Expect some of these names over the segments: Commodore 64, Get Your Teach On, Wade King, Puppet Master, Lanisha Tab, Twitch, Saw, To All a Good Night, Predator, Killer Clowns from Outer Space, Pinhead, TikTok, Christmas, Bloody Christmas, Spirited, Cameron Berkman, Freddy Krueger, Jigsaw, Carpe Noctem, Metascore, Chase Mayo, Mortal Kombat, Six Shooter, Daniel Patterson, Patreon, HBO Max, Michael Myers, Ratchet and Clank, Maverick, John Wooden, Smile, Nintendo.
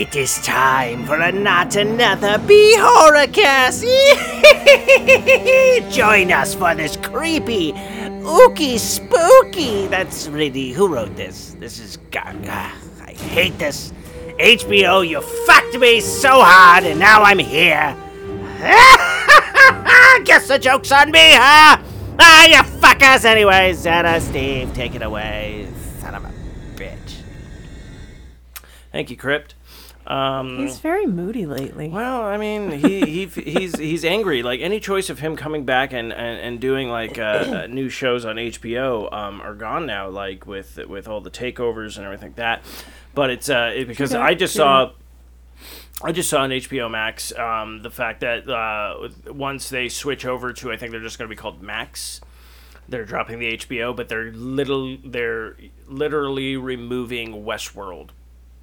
It is time for another Horrorcast. Join us for this creepy, ooky spooky. That's really, who wrote this? This is gaga. I hate this. HBO, you fucked me so hard and now I'm here. Guess the joke's on me, huh? Ah, you fuckers. Anyways, Anna, Steve, take it away. Son of a bitch. Thank you, Crypt. He's very moody lately. Well, I mean, he's angry. Like, any choice of him coming back and doing like new shows on HBO are gone now. Like with all the takeovers and everything like that. But it's because I just saw on HBO Max the fact that once they switch over to, I think they're just going to be called Max. They're dropping the HBO, but they're literally removing Westworld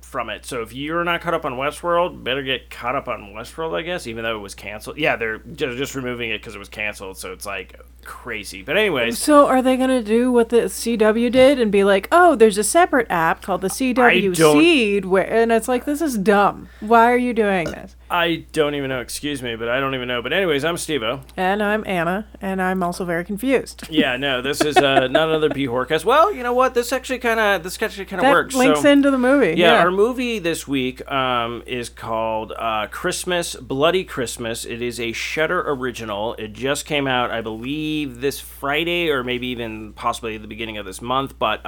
from it. So if you're not caught up on Westworld, better get caught up on Westworld, I guess, even though it was canceled. Yeah, they're just removing it because it was canceled, so it's like crazy. But anyways. So are they going to do what the CW did and be like, oh, there's a separate app called the CW Seed, and it's like, this is dumb. Why are you doing this? I don't even know. Excuse me, but I don't even know. But anyways, I'm Steve-O. And I'm Anna, and I'm also very confused. Yeah, no, this is not another Horrorcast. Well, you know what? This actually kind of works. That links into the movie. Yeah, our movie this week is called Christmas, Bloody Christmas. It is a Shudder original. It just came out, I believe, this Friday, or maybe even possibly the beginning of this month. But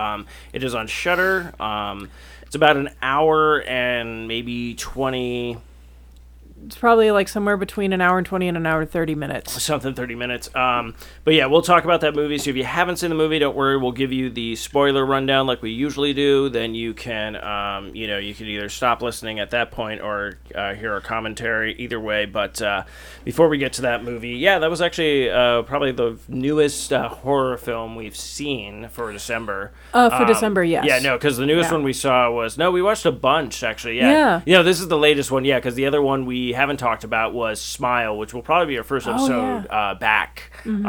it is on Shudder. It's about an hour and maybe 20. It's probably like somewhere between an hour and 20 and an hour and 30 minutes. Something 30 minutes. But yeah, we'll talk about that movie. So if you haven't seen the movie, don't worry. We'll give you the spoiler rundown like we usually do. Then you can, you can either stop listening at that point or hear our commentary either way. But before we get to that movie, yeah, that was actually probably the newest horror film we've seen for December. For December, yes. Yeah, no, because the newest one we saw was, we watched a bunch, actually. Yeah. You know, this is the latest one, because the other one we haven't talked about was Smile, which will probably be our first episode back in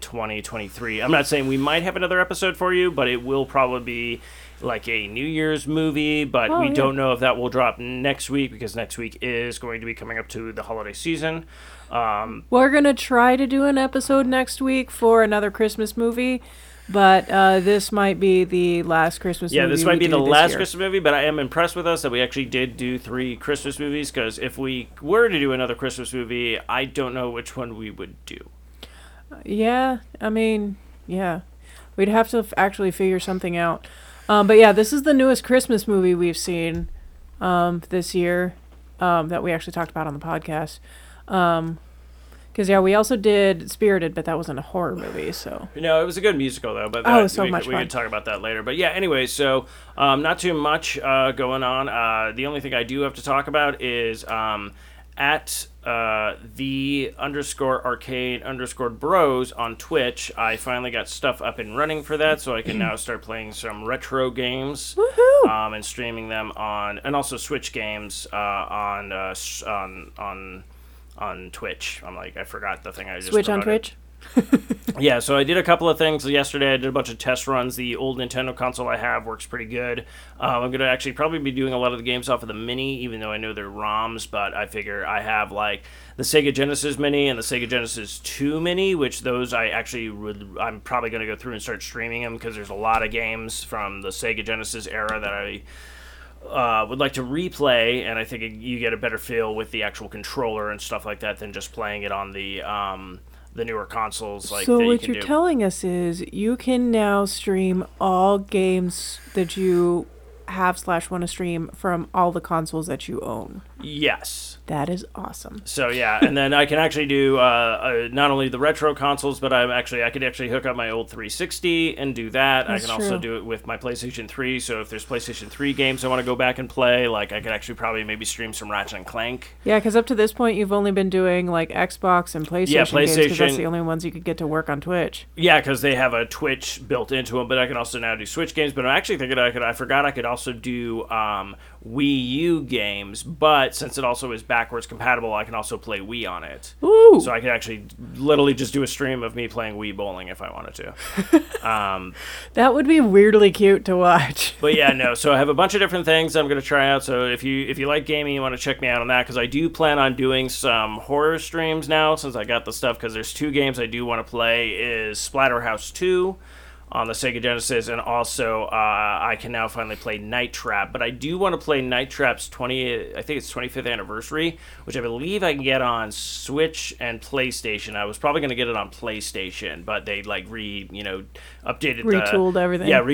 2023. I'm not saying we might have another episode for you, but it will probably be like a New Year's movie, but we don't know if that will drop next week, because next week is going to be coming up to the holiday season. We're going to try to do an episode next week for another Christmas movie. But this might be the last Christmas movie. Yeah, this might be the last Christmas movie, but I am impressed with us that we actually did do 3 Christmas movies, because if we were to do another Christmas movie, I don't know which one we would do. We'd have to actually figure something out. But yeah, this is the newest Christmas movie we've seen this year that we actually talked about on the podcast. Because, we also did Spirited, but that wasn't a horror movie, so... No, it was a good musical, though, but that, we could talk about that later. But, yeah, anyway, so not too much going on. The only thing I do have to talk about is at the _arcade_bros on Twitch, I finally got stuff up and running for that, so I can now start playing some retro games. Woohoo! And streaming them on... And also Switch games on Twitch. I'm like, I forgot the thing I just Switch promoted. On Twitch? Yeah, so I did a couple of things yesterday. I did a bunch of test runs. The old Nintendo console I have works pretty good. I'm going to actually probably be doing a lot of the games off of the Mini, even though I know they're ROMs, but I figure I have, like, the Sega Genesis Mini and the Sega Genesis 2 Mini, which those I actually would... I'm probably going to go through and start streaming them, because there's a lot of games from the Sega Genesis era that I... would like to replay, and I think you get a better feel with the actual controller and stuff like that than just playing it on the newer consoles. Like, so that what you're telling us is you can now stream all games that you have / want to stream from all the consoles that you own. Yes. That is awesome. So yeah, and then I can actually do not only the retro consoles, but I could actually hook up my old 360 and do that. That's I can also do it with my PlayStation 3. So if there's PlayStation 3 games I want to go back and play, like I could actually probably maybe stream some Ratchet and Clank. Yeah, because up to this point you've only been doing like Xbox and PlayStation. Yeah, PlayStation. Games, 'cause that's the only ones you could get to work on Twitch. Yeah, because they have a Twitch built into them. But I can also now do Switch games. But I'm actually thinking I forgot I could also do Wii U games, but since it also is backwards compatible, I can also play Wii on it. Ooh. So I could actually literally just do a stream of me playing Wii bowling if I wanted to. That would be weirdly cute to watch. But yeah, no. So I have a bunch of different things I'm going to try out. So if you like gaming, you want to check me out on that, because I do plan on doing some horror streams now since I got the stuff, because there's two games I do want to play is Splatterhouse 2 on the Sega Genesis, and also I can now finally play Night Trap. But I do want to play Night Trap's 25th anniversary, which I believe I can get on Switch and PlayStation. I was probably going to get it on PlayStation, but they updated, retooled everything. Yeah, not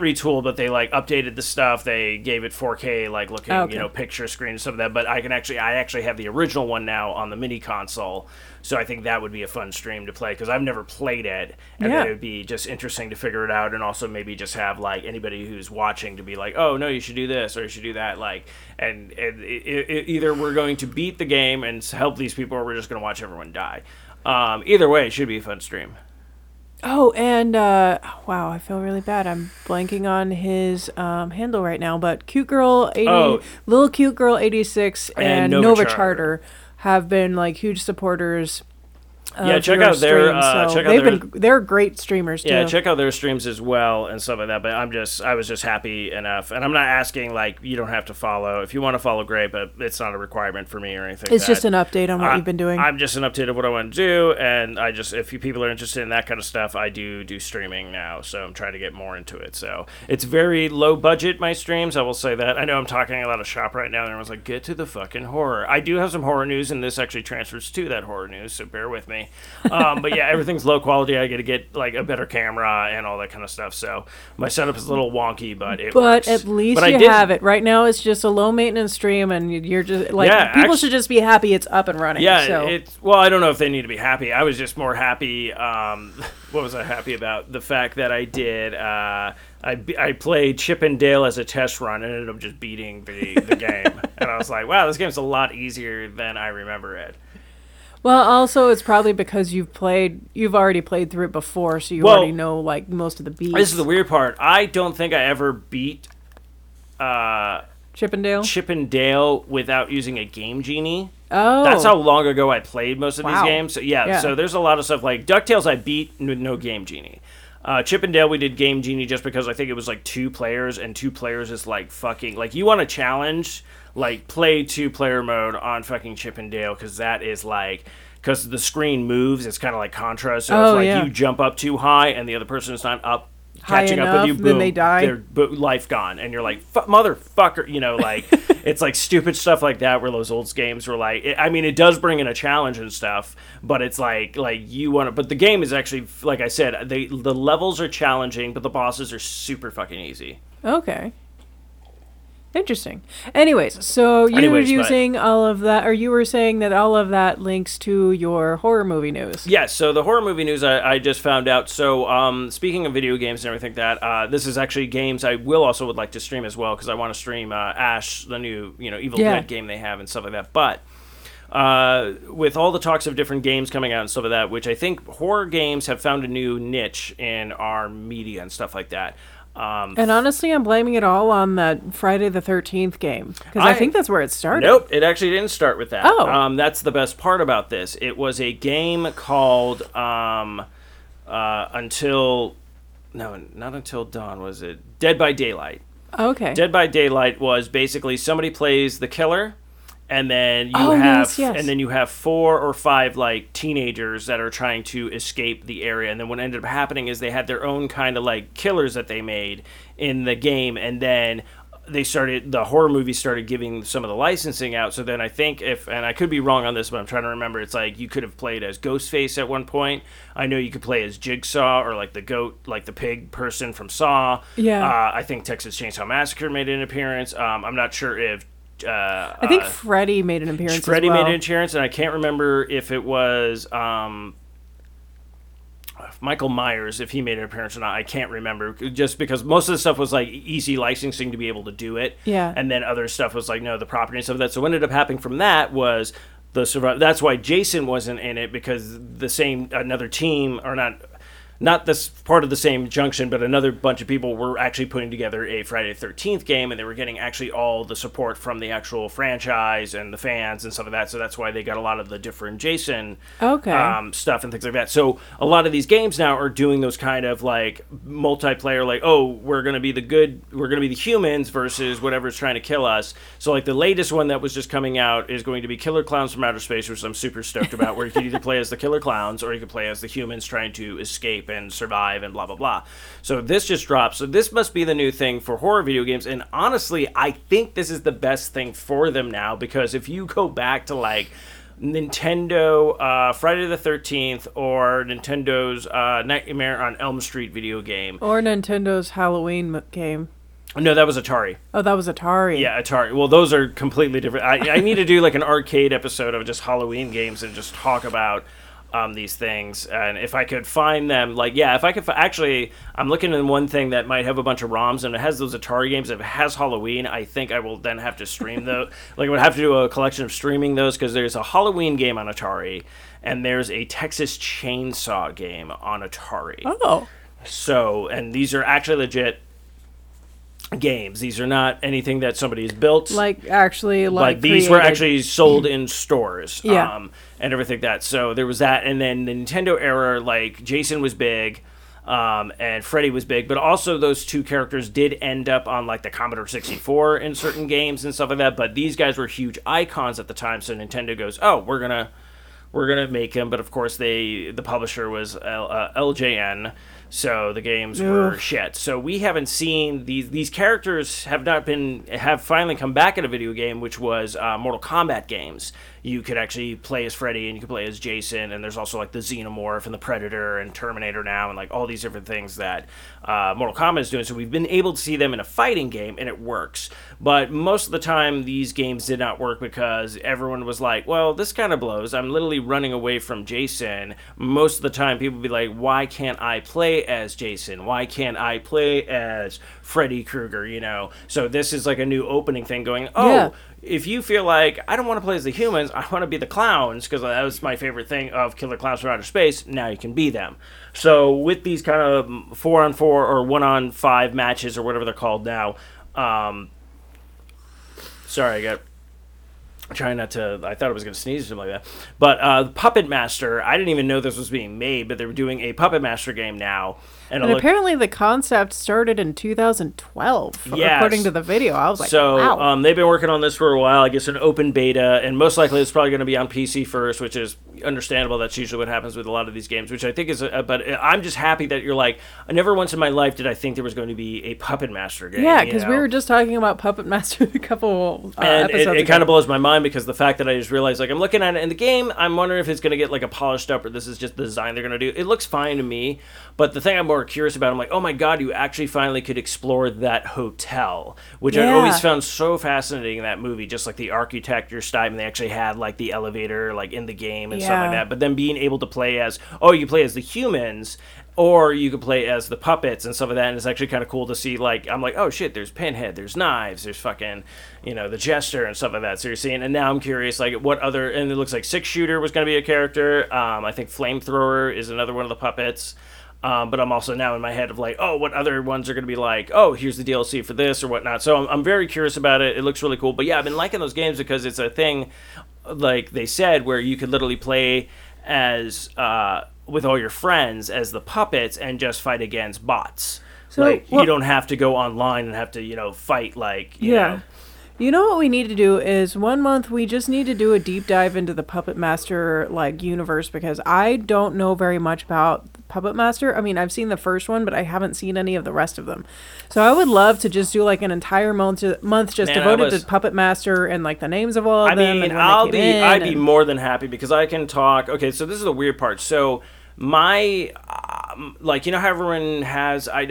retooled, but they updated the stuff. They gave it 4K looking, okay, picture screen and stuff like that. But I can actually have the original one now on the mini console. So I think that would be a fun stream to play, because I've never played it, and it would be just interesting to figure it out, and also maybe just have anybody who's watching to be like, oh no, you should do this or you should do that, and either we're going to beat the game and help these people, or we're just going to watch everyone die. Either way, it should be a fun stream. Oh, and wow, I feel really bad. I'm blanking on his handle right now, but Cute Girl 80, Little Cute Girl 86, and Nova Charter have been huge supporters. Check out their they're great streamers too. Yeah, check out their streams as well and stuff like that. But I was just happy enough, and I'm not asking you don't have to follow. If you want to follow, great, but it's not a requirement for me or anything. It's just an update on what you've been doing. I'm just an update of what I want to do, and I just, if you people are interested in that kind of stuff, I do streaming now, so I'm trying to get more into it. So it's very low budget, my streams, I will say that. I know I'm talking a lot of shop right now, and everyone's like, get to the fucking horror. I do have some horror news, and this actually transfers to that horror news, so bear with me. But yeah, everything's low quality. I got to get a better camera and all that kind of stuff. So my setup is a little wonky, but it works. But at least you have it. Right now, it's just a low maintenance stream, and you're just people should just be happy it's up and running. Yeah, so. Well, I don't know if they need to be happy. I was just more happy. What was I happy about? The fact that I did. I played Chip and Dale as a test run and ended up just beating the game. And I was like, wow, this game's a lot easier than I remember it. Well, also, it's probably because you've already played through it before, so you already know, most of the beats. This is the weird part. I don't think I ever beat Chip and Dale without using a Game Genie. Oh. That's how long ago I played most of these games. So, yeah, so there's a lot of stuff. DuckTales I beat with no Game Genie. Chip and Dale, we did Game Genie just because I think it was, two players, and two players is, fucking... you want a challenge... play two-player mode on fucking Chip and Dale, because that is, because the screen moves, it's kind of like Contra, so you jump up too high, and the other person is not up, catching up with you, boom, then they die. Their life gone, and you're like, motherfucker, it's, stupid stuff like that, where those old games were, it does bring in a challenge and stuff, but it's, you want to, but the game is actually, like I said, the levels are challenging, but the bosses are super fucking easy. Okay. Interesting. Anyways, so all of that, or you were saying that all of that links to your horror movie news. Yes, yeah, so the horror movie news I just found out. So speaking of video games and everything like that, this is actually games I would like to stream as well, because I want to stream Ash, the new Evil Dead game they have and stuff like that. But with all the talks of different games coming out and stuff like that, which I think horror games have found a new niche in our media and stuff like that. And honestly, I'm blaming it all on that Friday the 13th game, because I think that's where it started. Nope, it actually didn't start with that. Oh. That's the best part about this. It was a game called not Until Dawn, was it? Dead by Daylight. Okay. Dead by Daylight was basically somebody plays the killer, and then you have 4 or 5 teenagers that are trying to escape the area, and then what ended up happening is they had their own kind of killers that they made in the game, and then they started, the horror movie started giving some of the licensing out, so then I think and I could be wrong on this, but I'm trying to remember, it's you could have played as Ghostface at one point. I know you could play as Jigsaw, or the goat, the pig person from Saw. Yeah. I think Texas Chainsaw Massacre made an appearance. I'm not sure if I think Freddy made an appearance. Freddy made an appearance, and I can't remember if it was Michael Myers, if he made an appearance or not. I can't remember, just because most of the stuff was easy licensing to be able to do it. Yeah, and then other stuff was no, the property and stuff like that. So what ended up happening from that was the survivor. That's why Jason wasn't in it, because the same another team or not. not this part of the same junction, but another bunch of people were actually putting together a Friday the 13th game, and they were getting actually all the support from the actual franchise and the fans and stuff like that. So that's why they got a lot of the different Jason stuff and things like that. So a lot of these games now are doing those kind of like multiplayer, like, oh, we're going to be the good, we're going to be the humans versus whatever's trying to kill us. So like the latest one that was just coming out is going to be Killer Clowns from Outer Space, which I'm super stoked about, where you can either play as the killer clowns or you can play as the humans trying to escape and survive and blah, blah, blah. So this just dropped. So this must be the new thing for horror video games. And honestly, I think this is the best thing for them now, because if you go back to like Nintendo Friday the 13th or Nintendo's Nightmare on Elm Street video game. Or Nintendo's Halloween game. No, that was Atari. Oh, that was Atari. Yeah, Atari. Well, those are completely different. I need to do like an arcade episode of just Halloween games and just talk about these things, and if I could find them, like, yeah, if I could actually, I'm looking at one thing that might have a bunch of ROMs, and it has those Atari games. If it has Halloween, I think I will then have to stream those. Like, I would have to do a collection of streaming those, because there's a Halloween game on Atari, and there's a Texas Chainsaw game on Atari. Oh. So, and these are actually legit games. These are not anything that somebody's built. Like, actually, like these created. Were actually sold in stores. Yeah. And everything that. So there was that. And then the Nintendo era, like, Jason was big, and Freddy was big, but also those two characters did end up on, like, the Commodore 64 in certain games and stuff like that. But these guys were huge icons at the time, so Nintendo goes, oh, we're gonna make them. But of course, the publisher was LJN, so the games were shit. So we haven't seen these characters have finally come back in a video game, which was Mortal Kombat games. You could actually play as Freddy and you could play as Jason, and there's also like the Xenomorph and the Predator and Terminator now, and like all these different things that Mortal Kombat is doing. So we've been able to see them in a fighting game, and it works. But most of the time these games did not work, because everyone was like, well, this kind of blows, I'm literally running away from Jason. Most of the time people would be like, why can't I play as Jason? Why can't I play as Freddy Krueger, you know? So this is like a new opening thing going, oh, yeah. If you feel like, I don't want to play as the humans, I want to be the clowns, because that was my favorite thing of Killer Clowns from Outer Space, now you can be them. So with these kind of 4-on-4 or 1-on-5 matches or whatever they're called now, I thought I was going to sneeze or something like that. But Puppet Master, I didn't even know this was being made, but they were doing a Puppet Master game now. And apparently the concept started in 2012, yes, according to the video. I was like, wow. They've been working on this for a while. I guess an open beta, and most likely it's probably going to be on PC first, which is understandable. That's usually what happens with a lot of these games, which I think is... but I'm just happy that you're like, never once in my life did I think there was going to be a Puppet Master game. Yeah, because we were just talking about Puppet Master a couple episodes ago. It kind of blows my mind, because the fact that I just realized, like, I'm looking at it in the game, I'm wondering if it's going to get like a polished up, or this is just the design they're going to do. It looks fine to me, but the thing I'm more curious about, I'm like, oh my god, you actually finally could explore that hotel, which I always found so fascinating in that movie, just like the architecture style, and they actually had like the elevator like in the game and stuff like that. But then being able to play as, you play as the humans, or you could play as the puppets and stuff like that, and it's actually kind of cool to see, like, I'm like, oh shit, there's Pinhead, there's Knives, there's fucking, you know, the Jester and stuff like that. So you're seeing, and now I'm curious, like, what other, and it looks like Six Shooter was going to be a character. I think Flamethrower is another one of the puppets. But I'm also now in my head of like, what other ones are going to be like, here's the DLC for this or whatnot. So I'm very curious about it. It looks really cool. But yeah, I've been liking those games, because it's a thing, like they said, where you could literally play as with all your friends as the puppets and just fight against bots. So you don't have to go online and have to, fight like, you know. You know what we need to do is, one month we just need to do a deep dive into the Puppet Master like universe, because I don't know very much about Puppet Master. I mean, I've seen the first one, but I haven't seen any of the rest of them. So I would love to just do like an entire month just devoted to Puppet Master and like the names of all of them. I mean, I'd be more than happy, because I can talk. Okay, so this is the weird part. So my like, you know how everyone has, I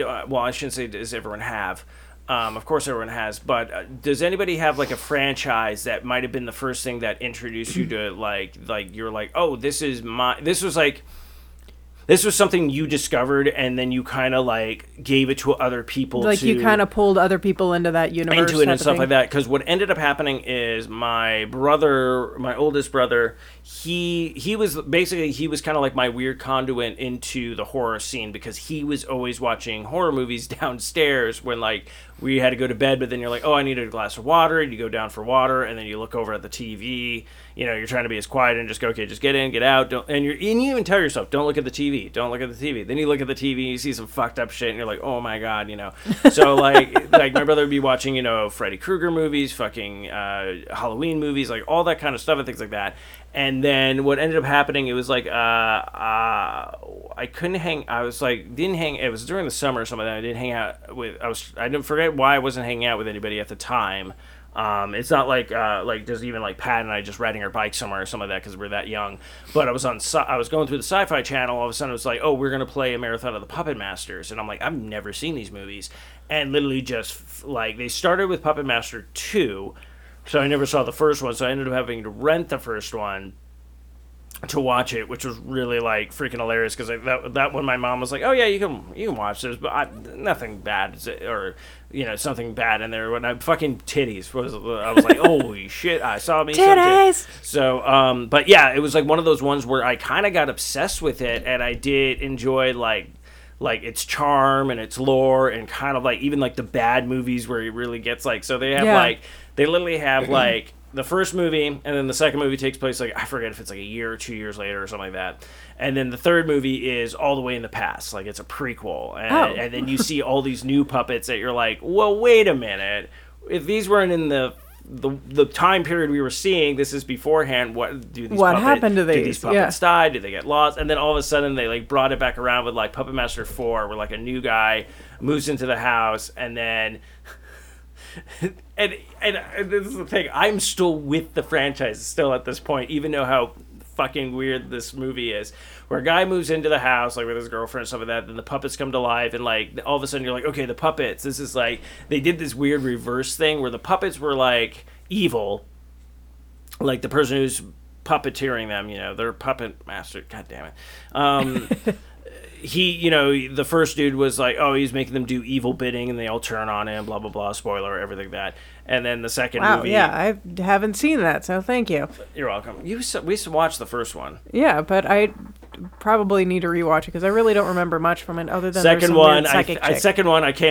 shouldn't say does everyone have. Of course everyone has, but does anybody have like a franchise that might have been the first thing that introduced you to like you're like, this was like This was something you discovered, and then you kind of like gave it to other people. Like you kind of pulled other people into that universe, into it and stuff like that. Because what ended up happening is my brother, my oldest brother, he was basically kind of like my weird conduit into the horror scene, because he was always watching horror movies downstairs when like we had to go to bed. But then you're like, oh, I need a glass of water, and you go down for water, and then you look over at the TV. You know, you're trying to be as quiet and just go, okay, just get in, get out. Don't, and you even tell yourself, don't look at the TV. Don't look at the TV. Then you look at the TV, you see some fucked up shit, and you're like, oh my god, you know. So like, my brother would be watching, you know, Freddy Krueger movies, fucking Halloween movies, like all that kind of stuff and things like that. And then what ended up happening, it was like I couldn't hang. I was like, didn't hang. It was during the summer or something. I didn't hang out with. I don't forget why I wasn't hanging out with anybody at the time. It's not like there's even like Pat and I just riding our bike somewhere or some of that, because we're that young. But I was going through the Sci-Fi Channel. All of a sudden, it was like, oh, we're gonna play a marathon of the Puppet Masters, and I'm like, I've never seen these movies, and literally just like they started with Puppet Master 2, so I never saw the first one, so I ended up having to rent the first one to watch it, which was really like freaking hilarious, because that one my mom was like, oh yeah, you can watch this, but nothing bad or you know something bad in there. When I fucking titties was, I was like, holy shit, I saw me titties. So but yeah, it was like one of those ones where I kind of got obsessed with it, and I did enjoy like its charm and its lore, and kind of like even like the bad movies where it really gets like. So they have like they literally have like. The first movie, and then the second movie takes place, like, I forget if it's like a year or 2 years later or something like that. And then the third movie is all the way in the past. Like, it's a prequel. And then you see all these new puppets that you're like, well, wait a minute. If these weren't in the time period we were seeing, this is beforehand. What happened to these? Do these puppets die? Do they get lost? And then all of a sudden they, like, brought it back around with, like, Puppet Master 4, where, like, a new guy moves into the house, and then... And this is the thing, I'm still with the franchise still at this point, even though how fucking weird this movie is, where a guy moves into the house like with his girlfriend and stuff like that, then the puppets come to life, and like all of a sudden you're like, okay, the puppets, this is like, they did this weird reverse thing where the puppets were like evil, like the person who's puppeteering them, you know, they're puppet master, god damn it. He, you know, the first dude was like, oh, he's making them do evil bidding, and they all turn on him, blah, blah, blah, spoiler, everything like that. And then the second movie... Wow, yeah, I haven't seen that, so thank you. You're welcome. We used to watch the first one. Yeah, but I probably need to rewatch it, because I really don't remember much from it, other than second one, I can't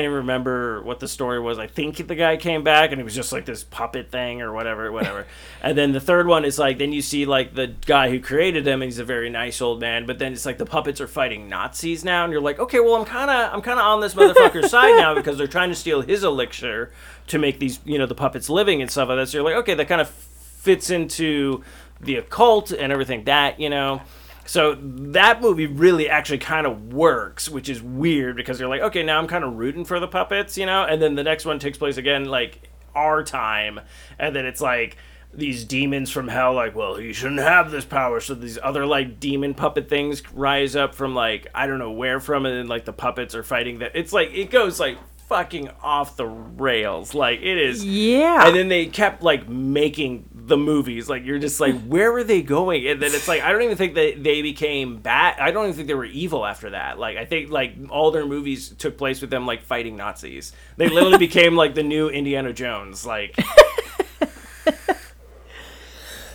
even remember what the story was. I think the guy came back, and it was just like this puppet thing or whatever. And then the third one is like, then you see like the guy who created him, and he's a very nice old man, but then it's like the puppets are fighting Nazis now, and you're like, okay, well, I'm kind of on this motherfucker's side now, because they're trying to steal his elixir to make these, you know, the puppets living and stuff like that. So you're like, okay, that kind of fits into the occult and everything that, you know. So that movie really actually kind of works, which is weird, because you're like, okay, now I'm kind of rooting for the puppets, you know? And then the next one takes place again, like, our time. And then it's like these demons from hell, like, well, you shouldn't have this power. So these other, like, demon puppet things rise up from, like, I don't know where from. And then, like, the puppets are fighting them. It's like, it goes, like... fucking off the rails, like it is. Yeah. And then they kept like making the movies, like you're just like, where were they going? And then it's like, I don't even think that they became bad. I don't even think they were evil after that. Like I think like all their movies took place with them like fighting Nazis. They literally became like the new Indiana Jones. Like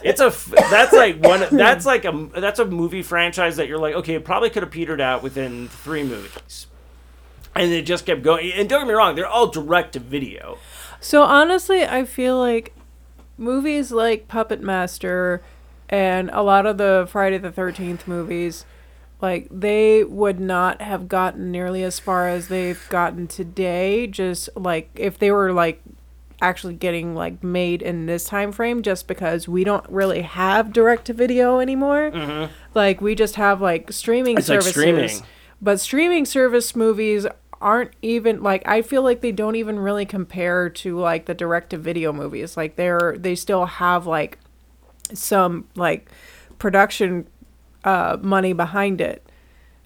that's a movie franchise that you're like, okay, it probably could have petered out within 3 movies. And it just kept going. And don't get me wrong, they're all direct to video. So honestly, I feel like movies like Puppet Master and a lot of the Friday the 13th movies, like they would not have gotten nearly as far as they've gotten today. Just like if they were like actually getting like made in this time frame, just because we don't really have direct to video anymore. Mm-hmm. Like we just have like streaming services. Like streaming. But streaming service movies aren't even like, I feel like they don't even really compare to like the direct to video movies. Like they still have like some like production money behind it.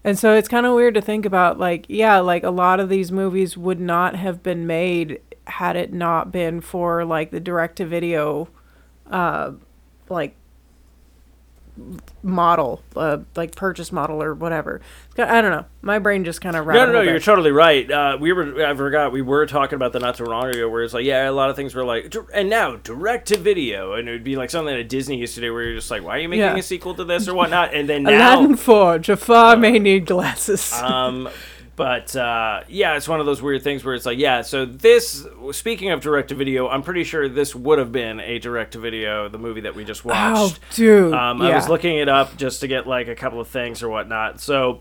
And so it's kind of weird to think about like, yeah, like a lot of these movies would not have been made had it not been for like the direct to video like model, like purchase model or whatever. I don't know. My brain just kind of rattled. No, you're totally right. We were talking about that not too long ago, where it's like, yeah, a lot of things were like, and now direct to video, and it would be like something that Disney used to do, where you're just like, why are you making a sequel to this or whatnot? And then now, Aladdin 4, Jafar may need glasses. But yeah, it's one of those weird things where it's like, yeah, so this, speaking of direct-to-video, I'm pretty sure this would have been a direct-to-video, the movie that we just watched. Oh, dude. I was looking it up just to get, like, a couple of things or whatnot. So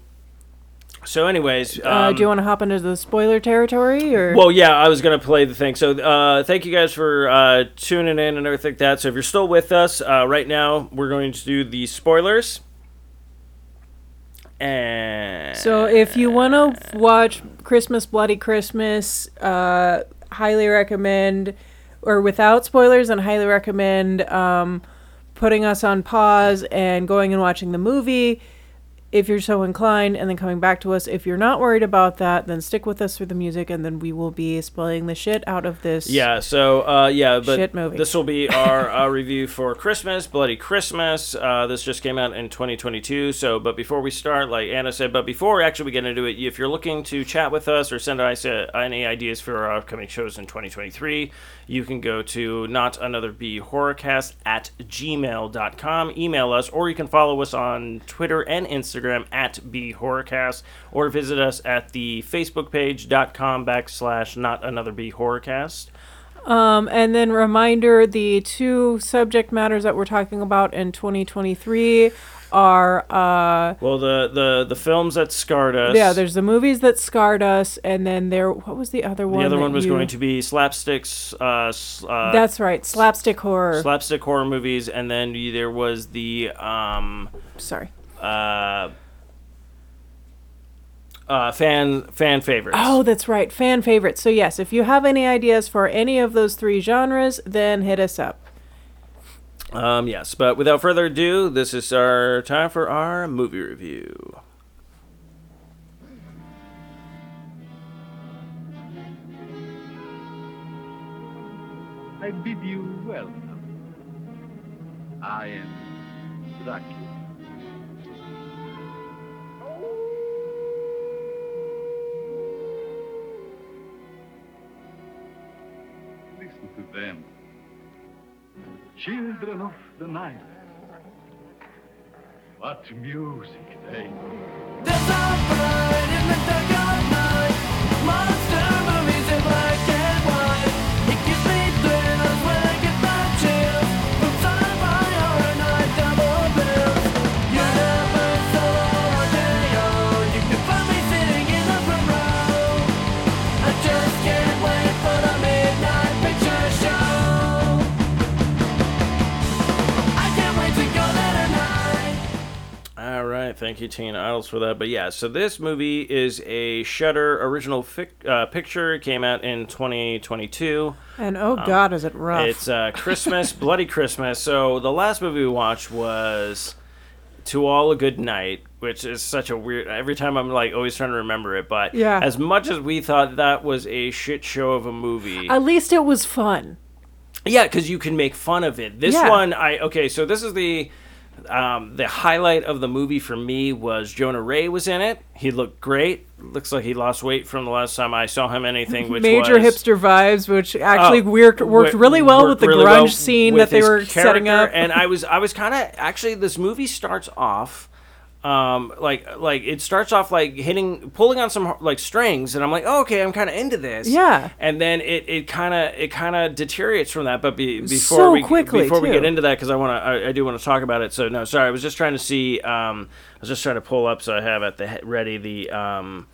anyways... do you want to hop into the spoiler territory? Or? Well, yeah, I was going to play the thing. So thank you guys for tuning in and everything like that. So if you're still with us, right now we're going to do the spoilers. And so if you want to watch Christmas, Bloody Christmas, highly recommend, or without spoilers, and highly recommend putting us on pause and going and watching the movie if you're so inclined, and then coming back to us. If you're not worried about that, then stick with us through the music, and then we will be spoiling the shit out of this. Yeah, so, but shit movie. This will be our review for Christmas, Bloody Christmas. This just came out in 2022, so, but before we start, like Anna said, but before actually we get into it, if you're looking to chat with us or send us any ideas for our upcoming shows in 2023, you can go to notanotherBHorrorcast@gmail.com, email us, or you can follow us on Twitter and Instagram @BHorrorcast, or visit us at the Facebook page.com/notanotherBHorrorcast. And then reminder, the two subject matters that we're talking about in 2023 are the films that scarred us. Yeah, there's the movies that scarred us, and then there, what was the other one? The other one was going to be slapsticks. That's right, slapstick horror movies, and then there was the fan favorites. Oh, that's right, fan favorites. So yes, if you have any ideas for any of those three genres, then hit us up. Yes, but without further ado, this is our time for our movie review. I bid you welcome. I am Dracula. Listen to them. Children of the night. What music they make. There's a bride in the dark of night. Monster movies in black and white. It gives me thrills when I get my chills. From sci-fi horror and I double bills. Universe or J.O. You can find me sitting in the front row. I just can't wait for the midnight picture show. Thank you, Teen Idols, for that. But yeah, so this movie is a Shudder original picture. It came out in 2022. And oh God, is it rough. It's Christmas, Bloody Christmas. So the last movie we watched was To All a Good Night, which is such a weird... Every time I'm like always trying to remember it, but yeah. As much as we thought that was a shit show of a movie... At least it was fun. Yeah, because you can make fun of it. This one, okay, so this is the highlight of the movie for me was Jonah Ray was in it. He looked great. Looks like he lost weight from the last time I saw him anything, which major was, hipster vibes, which actually worked really well with the grunge scene that they were setting up. And I was kind of actually, this movie starts off like pulling on some like strings, and I'm like, oh, okay, I'm kind of into this. Yeah. And then it kind of deteriorates from that. But before we get into that, because I do want to talk about it. So no, sorry, I was just trying to see. I was just trying to pull up, so I have at the ready the.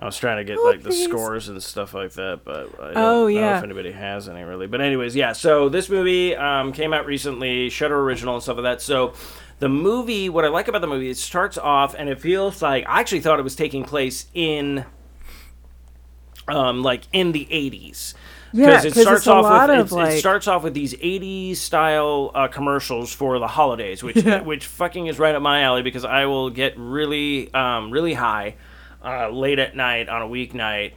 I was trying to get the scores and stuff like that, but I don't know if anybody has any really. But anyways, yeah. So this movie came out recently, Shudder original and stuff like that. So the movie, what I like about the movie, it starts off and it feels like I actually thought it was taking place in in the 80s. Yeah, because it starts off with these 80s style commercials for the holidays, which fucking is right up my alley, because I will get really really high late at night on a weeknight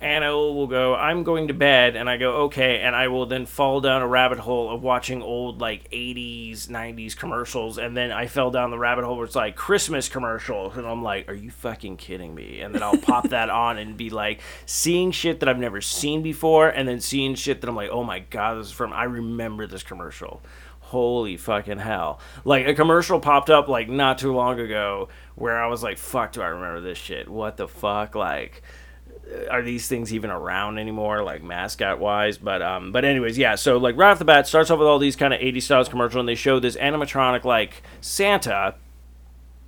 Anna will go, I'm going to bed, and I go, okay, and I will then fall down a rabbit hole of watching old, like, 80s, 90s commercials, and then I fell down the rabbit hole where it's, like, Christmas commercials, and I'm like, are you fucking kidding me? And then I'll pop that on and be, like, seeing shit that I've never seen before, and then seeing shit that I'm like, oh my god, this is from, I remember this commercial. Holy fucking hell. Like, a commercial popped up, like, not too long ago where I was like, fuck, do I remember this shit? What the fuck? Like, are these things even around anymore, like, mascot-wise? But anyways, yeah, so, like, right off the bat, starts off with all these kind of 80s styles commercial, and they show this animatronic, like, Santa,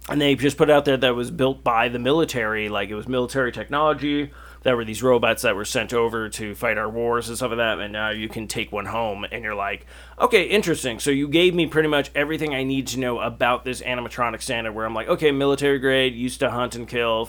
and they just put out there that was built by the military, like, it was military technology. There were these robots that were sent over to fight our wars and stuff like that, and now you can take one home, and you're like, okay, interesting. So you gave me pretty much everything I need to know about this animatronic Santa, where I'm like, okay, military grade, used to hunt and kill,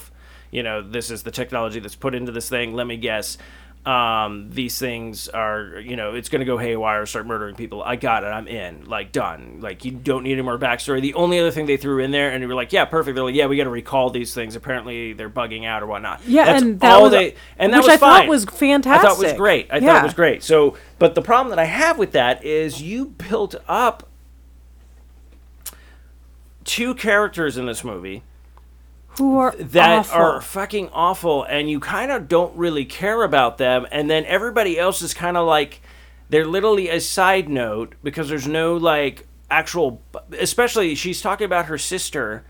you know, this is the technology that's put into this thing, let me guess. These things are, you know, it's going to go haywire, start murdering people. I got it. I'm in. Like, done. Like, you don't need any more backstory. The only other thing they threw in there, and we were like, yeah, perfect. They're like, yeah, we got to recall these things. Apparently, they're bugging out or whatnot. Yeah, that's and that all was, they, and that which was I fine. Thought was fantastic. I thought it was great. I thought it was great. So, but the problem that I have with that is you built up two characters in this movie. Who are that awful. Are fucking awful, and you kind of don't really care about them, and then everybody else is kind of like, they're literally a side note, because there's no, like, actual, especially, she's talking about her sister,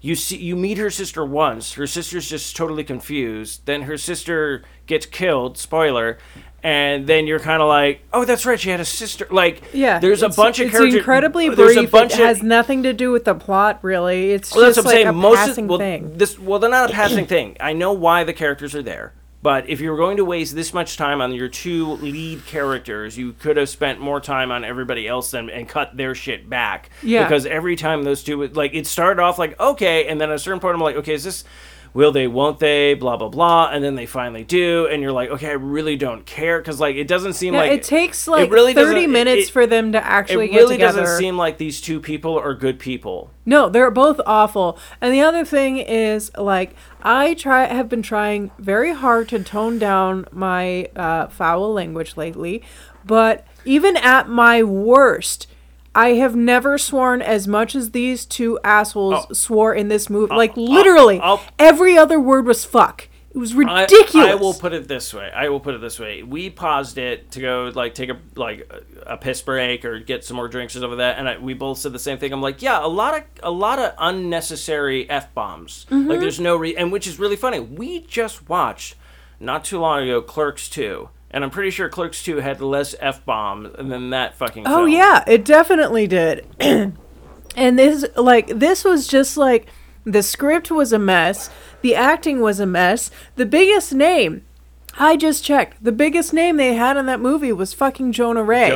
you meet her sister once, her sister's just totally confused, then her sister gets killed, spoiler, and then you're kind of like, oh, that's right, she had a sister. Like, yeah, there's a bunch of characters. It's incredibly brief. It has nothing to do with the plot, really. It's just like a passing thing. Well, they're not a passing thing. I know why the characters are there. But if you were going to waste this much time on your two lead characters, you could have spent more time on everybody else and cut their shit back. Yeah. Because every time those two, like, it started off like, okay, and then at a certain point I'm like, okay, is this... will they, won't they, blah, blah, blah, and then they finally do, and you're like, okay, I really don't care, because, like, it doesn't seem like... it takes, like, 30 minutes for them to actually get together. It really doesn't seem like these two people are good people. No, they're both awful. And the other thing is, like, I have been trying very hard to tone down my foul language lately, but even at my worst... I have never sworn as much as these two assholes swore in this movie. Like, literally, every other word was fuck. It was ridiculous. I will put it this way. We paused it to go, like, take a piss break or get some more drinks or something like that, and we both said the same thing. I'm like, yeah, a lot of unnecessary F-bombs. Mm-hmm. Like, there's no and which is really funny. We just watched, not too long ago, Clerks 2. And I'm pretty sure Clerks 2 had less F-bombs than that fucking film. Oh, yeah, it definitely did. And this was just like, the script was a mess. The acting was a mess. The biggest name, I just checked, the biggest name they had in that movie was fucking Jonah Ray.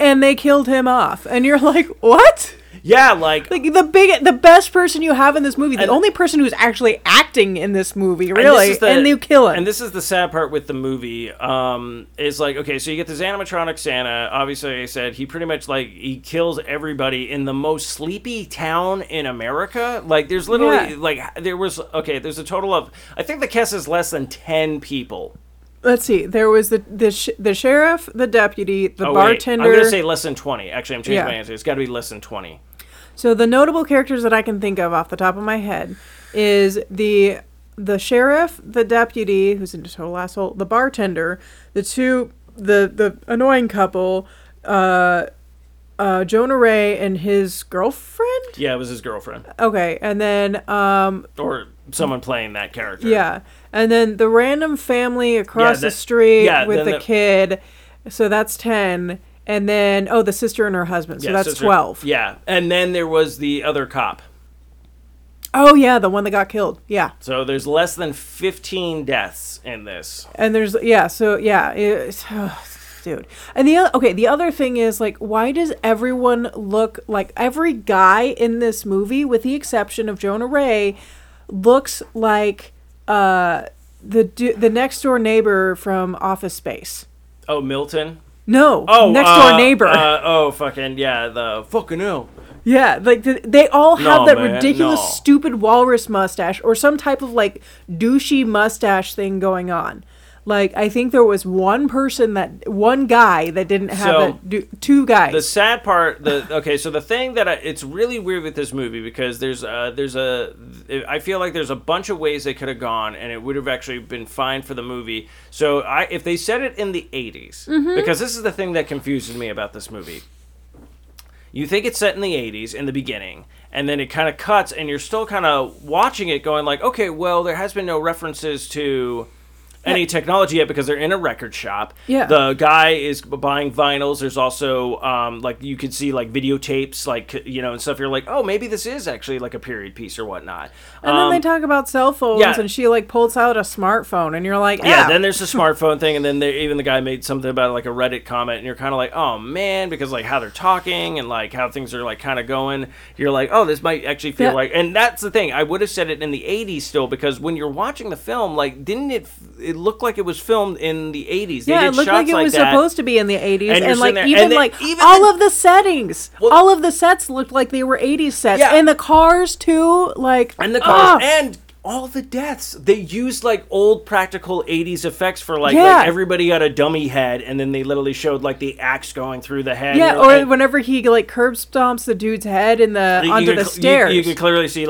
And they killed him off. And you're like, what? Yeah, like the best person you have in this movie, the only person who's actually acting in this movie, really, and you kill him. And this is the sad part with the movie. Is like, okay, so you get this animatronic Santa. Obviously, like I said, he pretty much, like, he kills everybody in the most sleepy town in America. Like, there's literally there's a total of, I think the cast is less than 10 people. Let's see. There was the sheriff, the deputy, the bartender. I'm going to say less than 20. Actually, I'm changing my answer. It's got to be less than 20. So the notable characters that I can think of off the top of my head is the sheriff, the deputy, who's a total asshole, the bartender, the annoying couple, Jonah Ray and his girlfriend? Yeah, it was his girlfriend. Okay, and then... or someone playing that character. Yeah, and then the random family across the street with the kid. So that's 10. And then, the sister and her husband. So that's 12. Yeah, and then there was the other cop. Oh, yeah, the one that got killed. Yeah. So there's less than 15 deaths in this. And there's... Yeah, so, yeah. It's... Dude. And the other thing is, like, why does everyone look like every guy in this movie, with the exception of Jonah Ray, looks like the next door neighbor from Office Space? Oh, Milton? No. Oh, next door neighbor. Fucking yeah, the fucking hell. Yeah, like they all have stupid walrus mustache or some type of, like, douchey mustache thing going on. Like, I think there was one guy that didn't have two guys. The sad part, the thing that it's really weird with this movie, because I feel like there's a bunch of ways they could have gone, and it would have actually been fine for the movie. So if they said it in the 80s, mm-hmm. because this is the thing that confuses me about this movie. You think it's set in the 80s in the beginning, and then it kind of cuts, and you're still kind of watching it going like, okay, well, there has been no references to... any technology yet, because they're in a record shop. Yeah. The guy is buying vinyls. There's also, you could see, videotapes, and stuff. You're like, oh, maybe this is actually, a period piece or whatnot. And then they talk about cell phones, and she, pulls out a smartphone, and you're like, yeah. Yeah, then there's the smartphone thing, and then even the guy made something about, a Reddit comment, and you're kind of like, oh, man, because, how they're talking and, how things are, kind of going. You're like, oh, this might actually feel like... And that's the thing. I would have said it in the 80s still, because when you're watching the film, didn't it... It looked like it was filmed in the 80s. Yeah, it looked like it was supposed to be in the 80s. And all of the settings, all of the sets looked like they were 80s sets. Yeah. And the cars, too. And all the deaths. They used, old practical 80s effects for, everybody got a dummy head. And then they literally showed, the axe going through the head. Yeah, or whenever he, curb stomps the dude's head onto the stairs. You can clearly see,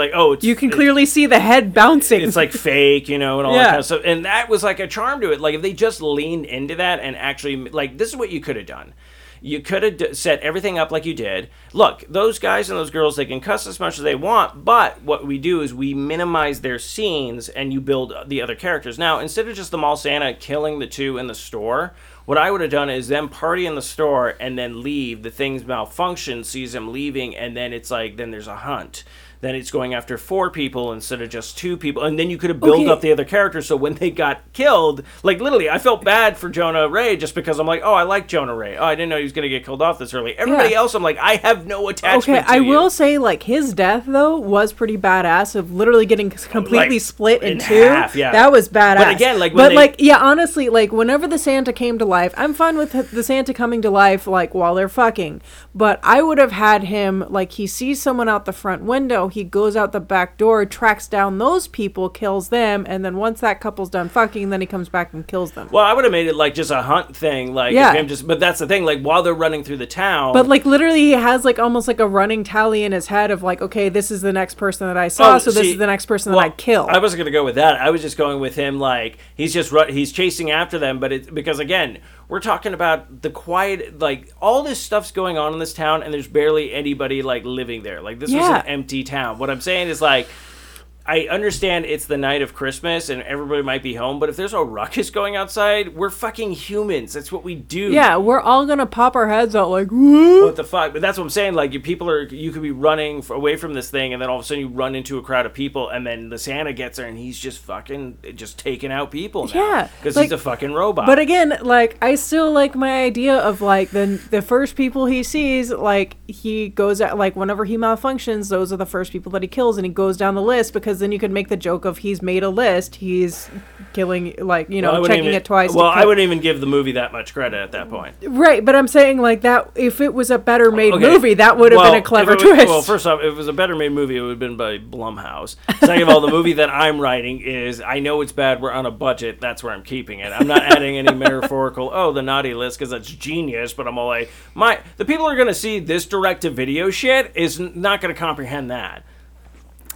clearly see the head bouncing. It's, fake, and all that kind of stuff. And that was, a charm to it. If they just leaned into that and actually, this is what you could have done. You could have set everything up like you did. Look, those guys and those girls, they can cuss as much as they want, but what we do is we minimize their scenes and you build the other characters. Now, instead of just the mall Santa killing the two in the store, what I would have done is them party in the store and then leave. The things malfunction, sees them leaving, and then it's then there's a hunt. Then it's going after four people instead of just two people. And then you could have built up the other characters, so when they got killed, literally, I felt bad for Jonah Ray just because I'm like, oh, I like Jonah Ray. Oh, I didn't know he was going to get killed off this early. Everybody else, I'm like, I have no attachment to you. Okay, I will say, his death, though, was pretty badass of literally getting completely split in two. Half, yeah. That was badass. But again, honestly, whenever the Santa came to life, I'm fine with the Santa coming to life, while they're fucking. But I would have had him, he sees someone out the front window, he goes out the back door, tracks down those people, kills them, and then once that couple's done fucking, then he comes back and kills them. Well, I would have made it just a hunt thing, but that's the thing, while they're running through the town. But literally, he has almost a running tally in his head of okay, this is the next person that I saw, this is the next person that I kill. I wasn't gonna go with that. I was just going with him he's chasing after them, but it's because again. We're talking about the quiet, all this stuff's going on in this town, and there's barely anybody, living there. This was an empty town. What I'm saying is, I understand it's the night of Christmas, and everybody might be home, but if there's a ruckus going outside, we're fucking humans. That's what we do. Yeah, we're all gonna pop our heads out whoop. What the fuck? But that's what I'm saying, you could be running away from this thing, and then all of a sudden you run into a crowd of people, and then the Santa gets there, and he's just taking out people now. Yeah. Because he's a fucking robot. But again, I still like my idea of, the first people he sees, he goes at, whenever he malfunctions, those are the first people that he kills, and he goes down the list, because then you could make the joke of he's made a list, he's killing, checking it twice. Well, I wouldn't even give the movie that much credit at that point. Right, but I'm saying, that if it was a better made movie, that would have been a clever twist. Well, first off, if it was a better made movie, it would have been by Blumhouse. Second of all, the movie that I'm writing is, I know it's bad, we're on a budget, that's where I'm keeping it. I'm not adding any metaphorical, the naughty list, because that's genius, but I'm all like, the people who are going to see this direct-to-video shit is not going to comprehend that.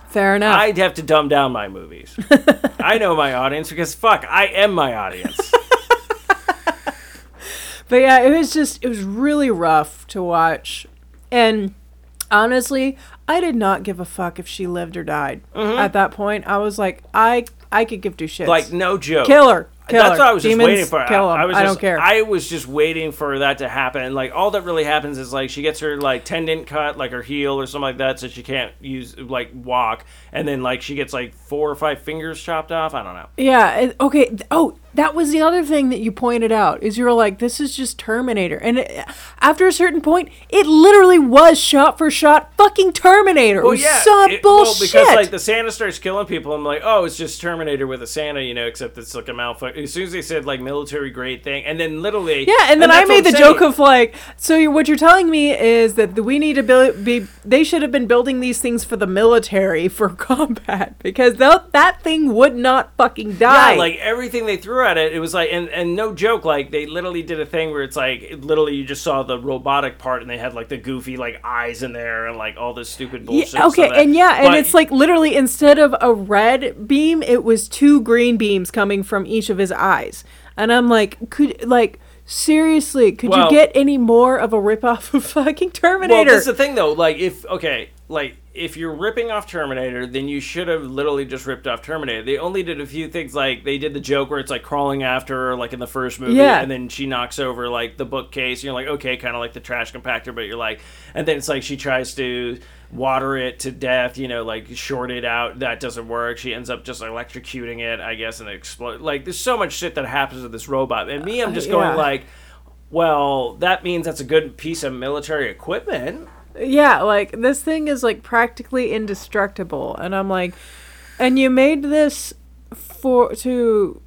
Fair enough. I'd have to dumb down my movies. I know my audience because, fuck, I am my audience. But yeah, it was really rough to watch. And honestly, I did not give a fuck if she lived or died. Mm-hmm. At that point, I was like, I could give two shits. No joke. Kill That's her. What I was Demons, just waiting for. Kill him. I don't care. I was just waiting for that to happen. And all that really happens is she gets her tendon cut, her heel or something like that, so she can't use walk. And then she gets 4 or 5 fingers chopped off. I don't know. Yeah. Okay. Oh, that was the other thing that you pointed out is you were like, this is just Terminator. And after a certain point, it literally was shot for shot fucking Terminator. Well, bullshit. Well, because the Santa starts killing people. I'm like, oh, it's just Terminator with a Santa, except it's a malfunction. as soon as they said like military grade thing, and then literally and then I made the joke of like, so what you're telling me is that we need to they should have been building these things for the military for combat, because that thing would not fucking die. Yeah, like everything they threw at it, it was like, and no joke, like they literally did a thing where it's like literally you just saw the robotic part and they had like the goofy like eyes in there and like all this stupid bullshit. Yeah, okay, and it's like literally instead of a red beam, it was two green beams coming from each of his eyes, and I'm like, seriously, could you get any more of a ripoff of fucking Terminator? Well, that's the thing though, like if you're ripping off Terminator, then you should have literally just ripped off Terminator. They only did a few things, like they did the joke where it's like crawling after her, like in the first movie, and then she knocks over like the bookcase, and you're like, okay, kind of like the trash compactor, but you're like, and then it's like she tries to water it to death, you know, like short it out. That doesn't work. She ends up just electrocuting it, I guess, and it explodes. Like, there's so much shit that happens with this robot. And me, I'm just going like, well, that means that's a good piece of military equipment. Yeah, like, this thing is, like, practically indestructible. And I'm like, and you made this to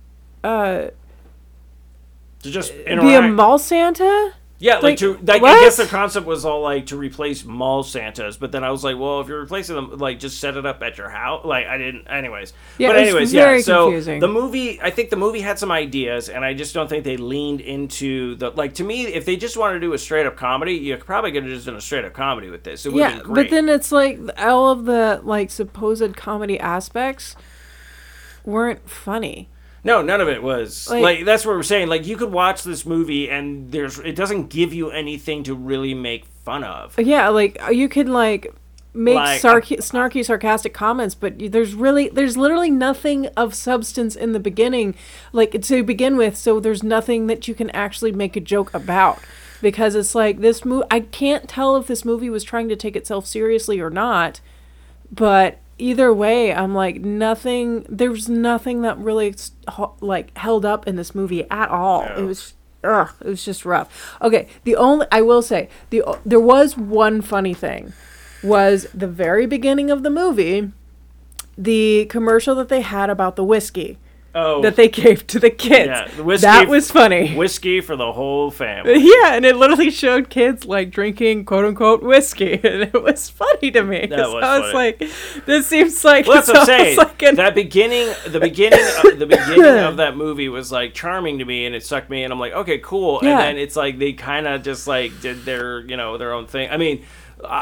just interact. Be a mall Santa? Yeah, like, I guess the concept was all, like, to replace mall Santas. But then I was like, well, if you're replacing them, like, just set it up at your house. Like, I didn't, anyways. Yeah, but anyways, yeah, so confusing. The movie, I think the movie had some ideas, and I just don't think they leaned into the, like, to me, if they just wanted to do a straight-up comedy, you're probably going to just do a straight-up comedy with this. It would be great. But then it's, like, all of the, like, supposed comedy aspects weren't funny. No, none of it was. Like, that's what we're saying. Like, you could watch this movie and it doesn't give you anything to really make fun of. Yeah, like, you could, like, make snarky, sarcastic comments, but there's literally nothing of substance in the beginning, like, to begin with, so there's nothing that you can actually make a joke about. Because it's like, this movie, I can't tell if this movie was trying to take itself seriously or not, but either way, I'm like, nothing, there's nothing that really, like, held up in this movie at all. No. It was just rough. Okay, I will say, there was one funny thing, was the very beginning of the movie, the commercial that they had about the whiskey. Oh. That they gave to the kids. Yeah, the whiskey, that was funny. Whiskey for the whole family. Yeah, and it literally showed kids like drinking "quote unquote" whiskey, and it was funny to me. That was funny. I was like, "This seems like." Well, that's what I'm saying. Like that beginning, the beginning of that movie was like charming to me, and it sucked me, and I'm like, "Okay, cool." Yeah. And then it's like they kind of just like did their their own thing. I mean, I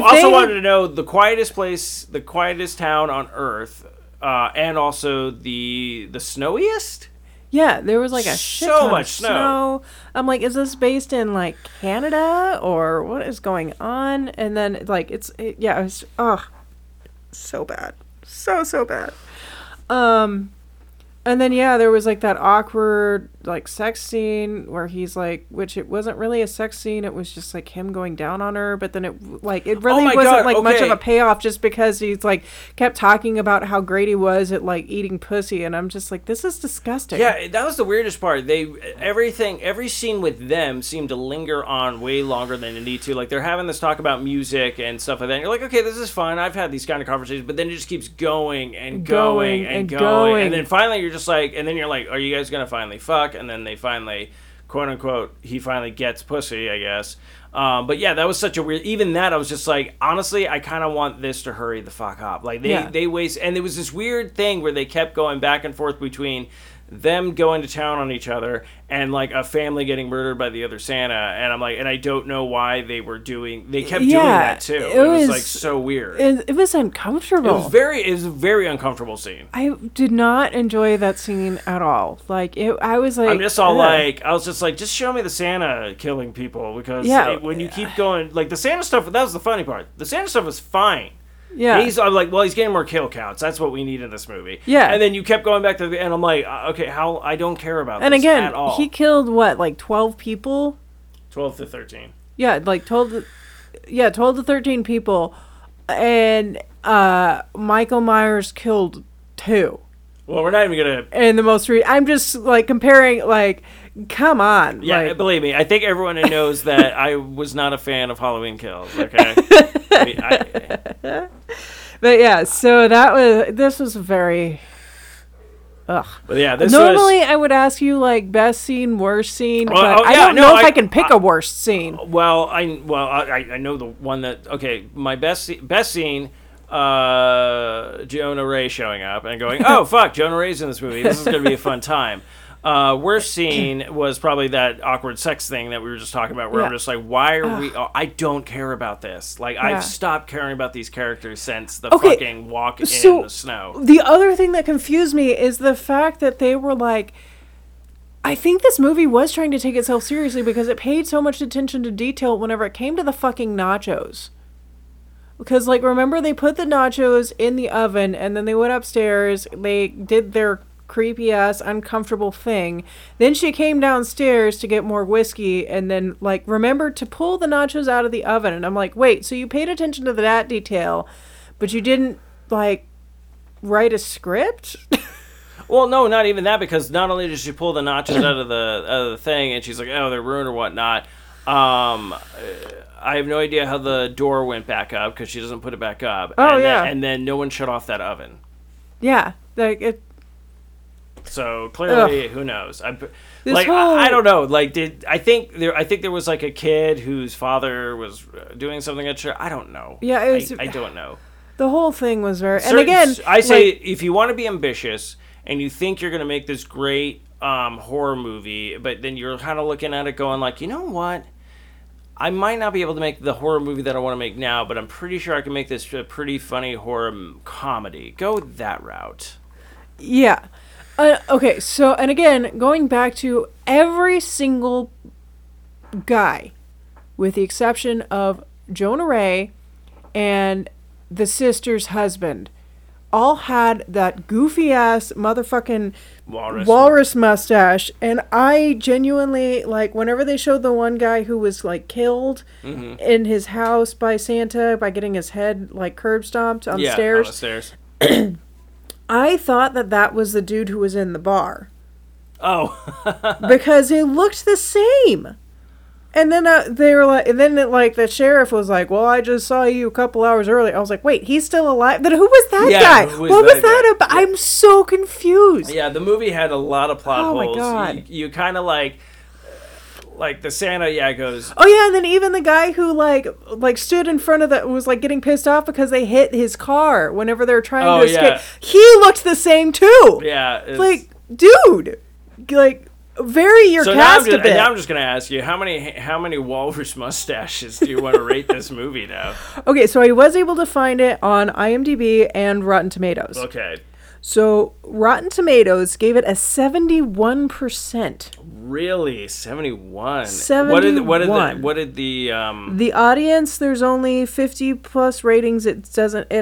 also wanted to know the quietest place, the quietest town on Earth. And also the snowiest? Yeah, there was like a shit ton of snow. I'm like, is this based in like Canada or what is going on? And then like so bad. So bad. And then there was like that awkward like sex scene where he's like, which it wasn't really a sex scene, it was just like him going down on her, but then it really wasn't much of a payoff just because he's like kept talking about how great he was at like eating pussy, and I'm just like, this is disgusting. Yeah, that was the weirdest part. Every scene with them seemed to linger on way longer than it need to. Like they're having this talk about music and stuff like that. And you're like, okay, this is fun. I've had these kind of conversations, but then it just keeps going and going and going. And then finally you're just like, and then you're like, are you guys gonna finally fuck? And then they finally, quote unquote, he finally gets pussy, I guess. But yeah, that was such a weird, even that I was just like, honestly, I kind of want this to hurry the fuck up. Like they waste, and there was this weird thing where they kept going back and forth between them going to town on each other and like a family getting murdered by the other Santa, and I'm like, and I don't know why they kept doing that too. It was like so weird. It was uncomfortable. It was a very uncomfortable scene. I did not enjoy that scene at all. Like I was like, I'm just all like, I was just like, just show me the Santa killing people, because when you keep going like the Santa stuff, that was the funny part. The Santa stuff was fine. Yeah, I'm like, well, he's getting more kill counts. That's what we need in this movie. Yeah, and then you kept going back to the, and I'm like, okay, how I don't care about this at all. And again, he killed what, like 12 people? 12 to 13. Yeah, like 12 to 13 people, and Michael Myers killed 2. Well, we're not even gonna. And the most, I'm just like comparing, like, come on. Yeah, like, believe me, I think everyone knows that I was not a fan of Halloween Kills. Okay. I mean, but yeah, so this was very Ugh. But yeah, this normally was... I would ask you like best scene, worst scene, but I don't know if I can pick a worst scene. I know the one that my best scene, Jonah Ray showing up and going, oh fuck, Jonah Ray's in this movie. This is gonna be a fun time. Worst scene was probably that awkward sex thing that we were just talking about, where I'm just like, why are we... Oh, I don't care about this. Like, I've stopped caring about these characters since the fucking walk in the snow. The other thing that confused me is the fact that they were like... I think this movie was trying to take itself seriously because it paid so much attention to detail whenever it came to the fucking nachos. Because, like, remember they put the nachos in the oven and then they went upstairs, they did their... creepy ass uncomfortable thing, then she came downstairs to get more whiskey and then like remembered to pull the nachos out of the oven, and I'm like, wait, so you paid attention to that detail but you didn't like write a script? Well, no, not even that, because not only did she pull the nachos out of the thing and she's like, oh, they're ruined or whatnot, I have no idea how the door went back up because she doesn't put it back up. And then no one shut off that oven. So clearly, who knows? I don't know. Like, I think there was like a kid whose father was doing something at church. I don't know. Yeah, I don't know. The whole thing was very. I say if you want to be ambitious and you think you're going to make this great horror movie, but then you're kind of looking at it going like, you know what? I might not be able to make the horror movie that I want to make now, but I'm pretty sure I can make this a pretty funny horror comedy. Go that route. Yeah. So, and again, going back to every single guy, with the exception of Jonah Ray and the sister's husband, all had that goofy-ass motherfucking walrus mustache. And I genuinely, like, whenever they showed the one guy who was, like, killed in his house by Santa by getting his head, like, curb stomped on the stairs. I thought that was the dude who was in the bar. Oh. Because he looked the same. And then they were like, and then the sheriff was like, well, I just saw you a couple hours earlier. I was like, wait, he's still alive? Then who was that guy? What was that about? Yeah. I'm so confused. Yeah, the movie had a lot of plot holes. My God. You kind of like the Santa goes. Oh yeah, and then even the guy who like stood in front of was like getting pissed off because they hit his car whenever they were trying to escape. Yeah. He looked the same too. Yeah, like dude, like vary your cast a bit. Now I'm just gonna ask you how many walrus mustaches do you want to rate this movie now? Okay, so I was able to find it on IMDb and Rotten Tomatoes. Okay. So, Rotten Tomatoes gave it a 71%. Really? 71? 71. What did the audience, there's only 50 plus ratings. It doesn't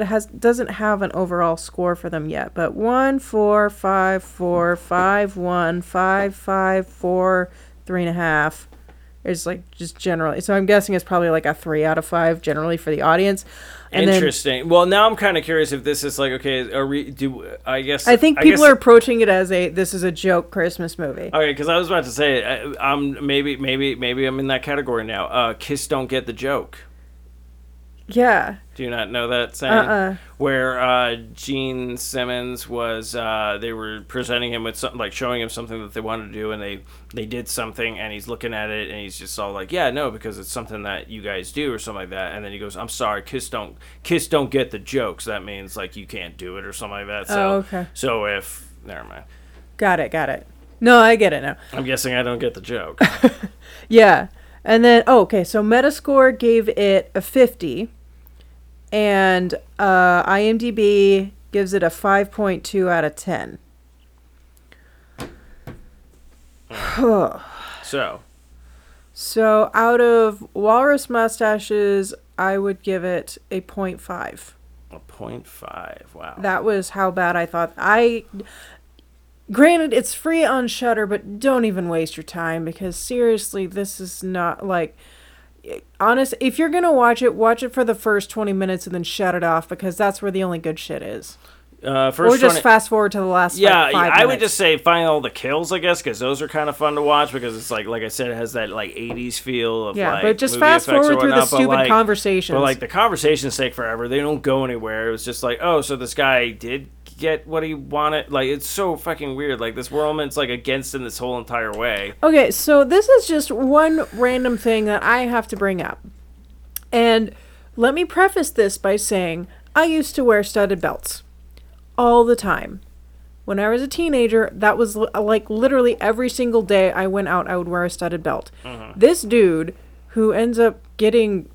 have an overall score for them yet. But 1, 4, 5, 4, 5, 1, 5, 5, 4, 3.5. It's like just generally. So I'm guessing it's probably like a 3 out of 5 generally for the audience. And interesting. Then, well, now I'm kind of curious if this is like, okay, I think people are approaching it as this is a joke Christmas movie. Okay, because I was about to say, I'm maybe I'm in that category now. Kiss don't get the joke. Yeah. Do you not know that saying? Where Gene Simmons was, they were presenting him with something, like showing him something that they wanted to do, and they did something, and he's looking at it, and he's just all like, yeah, no, because it's something that you guys do or something like that. And then he goes, I'm sorry, kiss don't get the jokes. That means like you can't do it or something like that. So, So if, never mind. Got it. No, I get it now. I'm guessing I don't get the joke. Yeah. And then, so Metascore gave it a 50, and IMDb gives it a 5.2 out of 10. So out of walrus mustaches, I would give it a 0.5. A 0.5, wow. That was how bad I thought. Granted, it's free on Shudder, but don't even waste your time because seriously, this is not like... Honest, if you're going to watch it for the first 20 minutes and then shut it off because that's where the only good shit is. Just fast forward to the last 5 minutes. I would just say find all the kills, I guess, because those are kind of fun to watch because it's like I said, it has that like 80s feel of like but just fast forward through the stupid conversations. But like the conversations take forever. They don't go anywhere. It was just like, oh, so this guy did... get what he wanted. Like, it's so fucking weird. Like, this woman's, like, against him this whole entire way. Okay, so this is just one random thing that I have to bring up. And let me preface this by saying I used to wear studded belts all the time. When I was a teenager, that was, like, literally every single day I went out, I would wear a studded belt. Mm-hmm. This dude, who ends up getting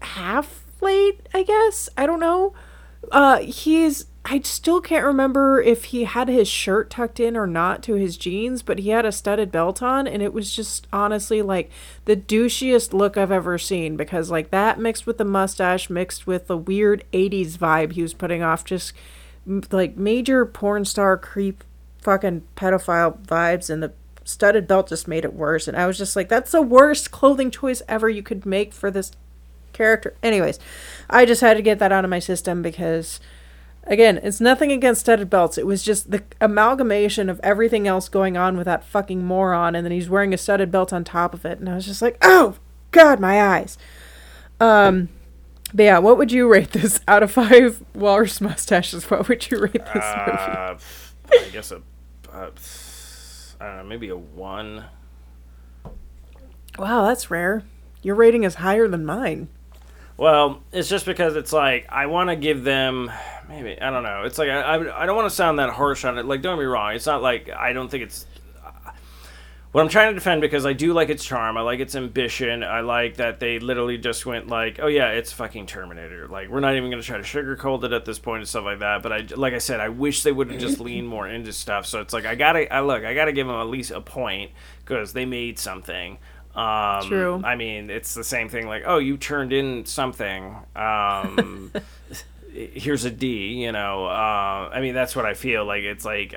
half late, I guess, I don't know, he's... I still can't remember if he had his shirt tucked in or not to his jeans, but he had a studded belt on, and it was just honestly like the douchiest look I've ever seen, because like that mixed with the mustache, mixed with the weird 80s vibe he was putting off, just like major porn star creep fucking pedophile vibes, and the studded belt just made it worse. And I was just like, that's the worst clothing choice ever you could make for this character. Anyways, I just had to get that out of my system because... Again, it's nothing against studded belts. It was just the amalgamation of everything else going on with that fucking moron, and then he's wearing a studded belt on top of it. And I was just like, oh, God, my eyes. But yeah, what would you rate this out of 5 walrus mustaches? What would you rate this movie? I guess I don't know, maybe a 1. Wow, that's rare. Your rating is higher than mine. Well, it's just because it's like, I want to give them, maybe, I don't know. It's like, I don't want to sound that harsh on it. Like, don't be wrong. It's not like, I don't think it's, what I'm trying to defend, because I do like its charm. I like its ambition. I like that they literally just went like, oh yeah, it's fucking Terminator. Like, we're not even going to try to sugarcoat it at this point and stuff like that. But I, like I said, I wish they would have just leaned more into stuff. So it's like, I got to give them at least a point because they made something. True. I mean, it's the same thing like, oh, you turned in something. Here's a D, you know. I mean, that's what I feel like. It's like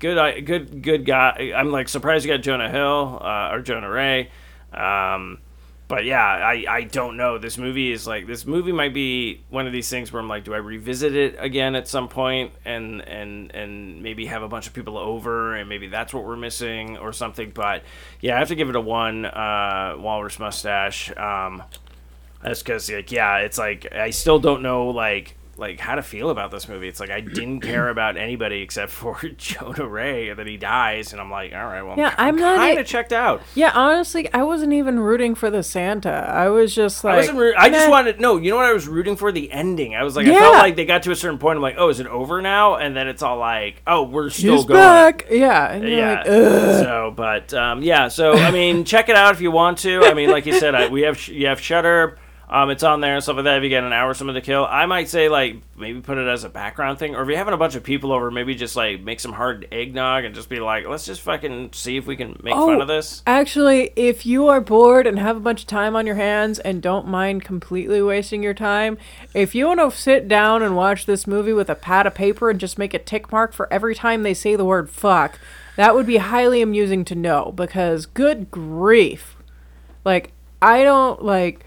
good guy. I'm like surprised you got Jonah Hill or Jonah Ray. But yeah, I don't know. This movie might be one of these things where I'm like, do I revisit it again at some point and maybe have a bunch of people over and maybe that's what we're missing or something. But yeah, I have to give it a 1 walrus mustache. That's because like, yeah, it's like I still don't know like how to feel about this movie. It's like I didn't care about anybody except for Jonah Ray, and then he dies, and I'm like, all right, well, yeah, I'm kind of checked out. Yeah, honestly, I wasn't even rooting for the Santa. I was just like... you know what I was rooting for? The ending. I was like, yeah. I felt like they got to a certain point, I'm like, oh, is it over now? And then it's all like, oh, we're still He's going. Back. Yeah. And you're like, ugh. So, but, yeah, so, I mean, check it out if you want to. I mean, like you said, you have Shudder. It's on there and stuff like that. If you get an hour or something to kill, I might say, like, maybe put it as a background thing. Or if you're having a bunch of people over, maybe just, like, make some hard eggnog and just be like, let's just fucking see if we can make fun of this. Actually, if you are bored and have a bunch of time on your hands and don't mind completely wasting your time, if you want to sit down and watch this movie with a pad of paper and just make a tick mark for every time they say the word fuck, that would be highly amusing to know. Because, good grief. Like, I don't, like...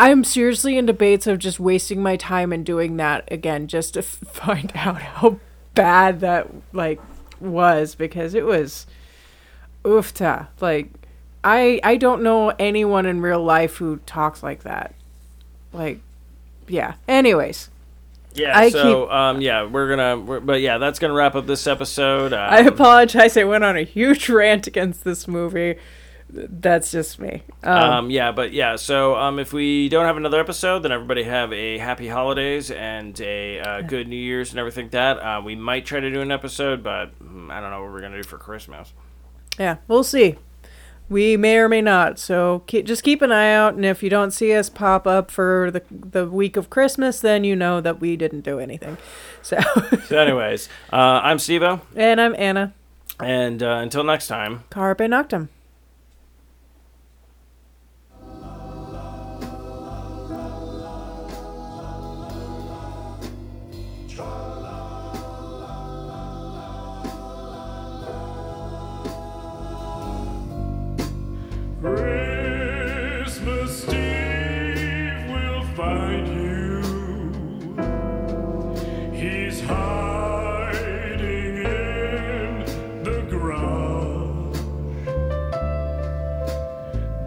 I'm seriously in debates of just wasting my time and doing that again just to find out how bad that, like, was, because it was oofta. Like, I don't know anyone in real life who talks like that. Like, yeah. Anyways. Yeah, that's going to wrap up this episode. I apologize. I went on a huge rant against this movie. That's just me. So if we don't have another episode, then everybody have a happy holidays and a good New Year's and everything that. We might try to do an episode, but I don't know what we're going to do for Christmas. Yeah, we'll see. We may or may not. So just keep an eye out, and if you don't see us pop up for the week of Christmas, then you know that we didn't do anything. So anyways, I'm Steve-O. And I'm Anna. And until next time. Carpe Noctem. Christmas Eve will find you. He's hiding in the garage.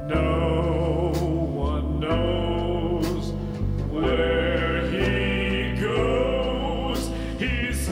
No one knows where he goes. He's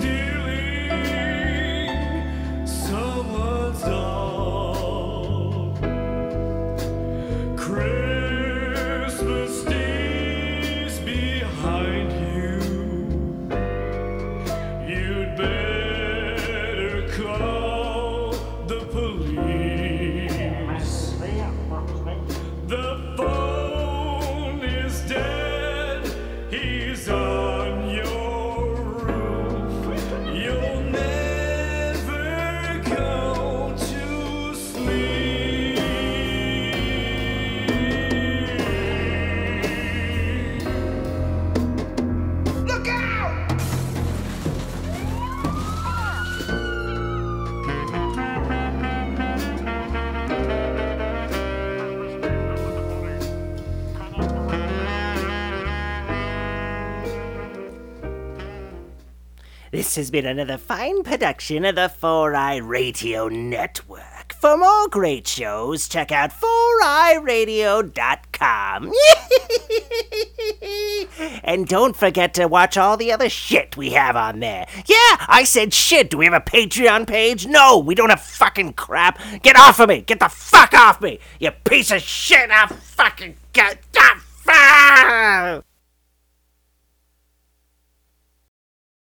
This has been another fine production of the 4i Radio Network. For more great shows, check out 4iRadio.com. And don't forget to watch all the other shit we have on there. Yeah, I said shit. Do we have a Patreon page? No, we don't have fucking crap. Get off of me. Get the fuck off me. You piece of shit. I'll fucking get the fuck.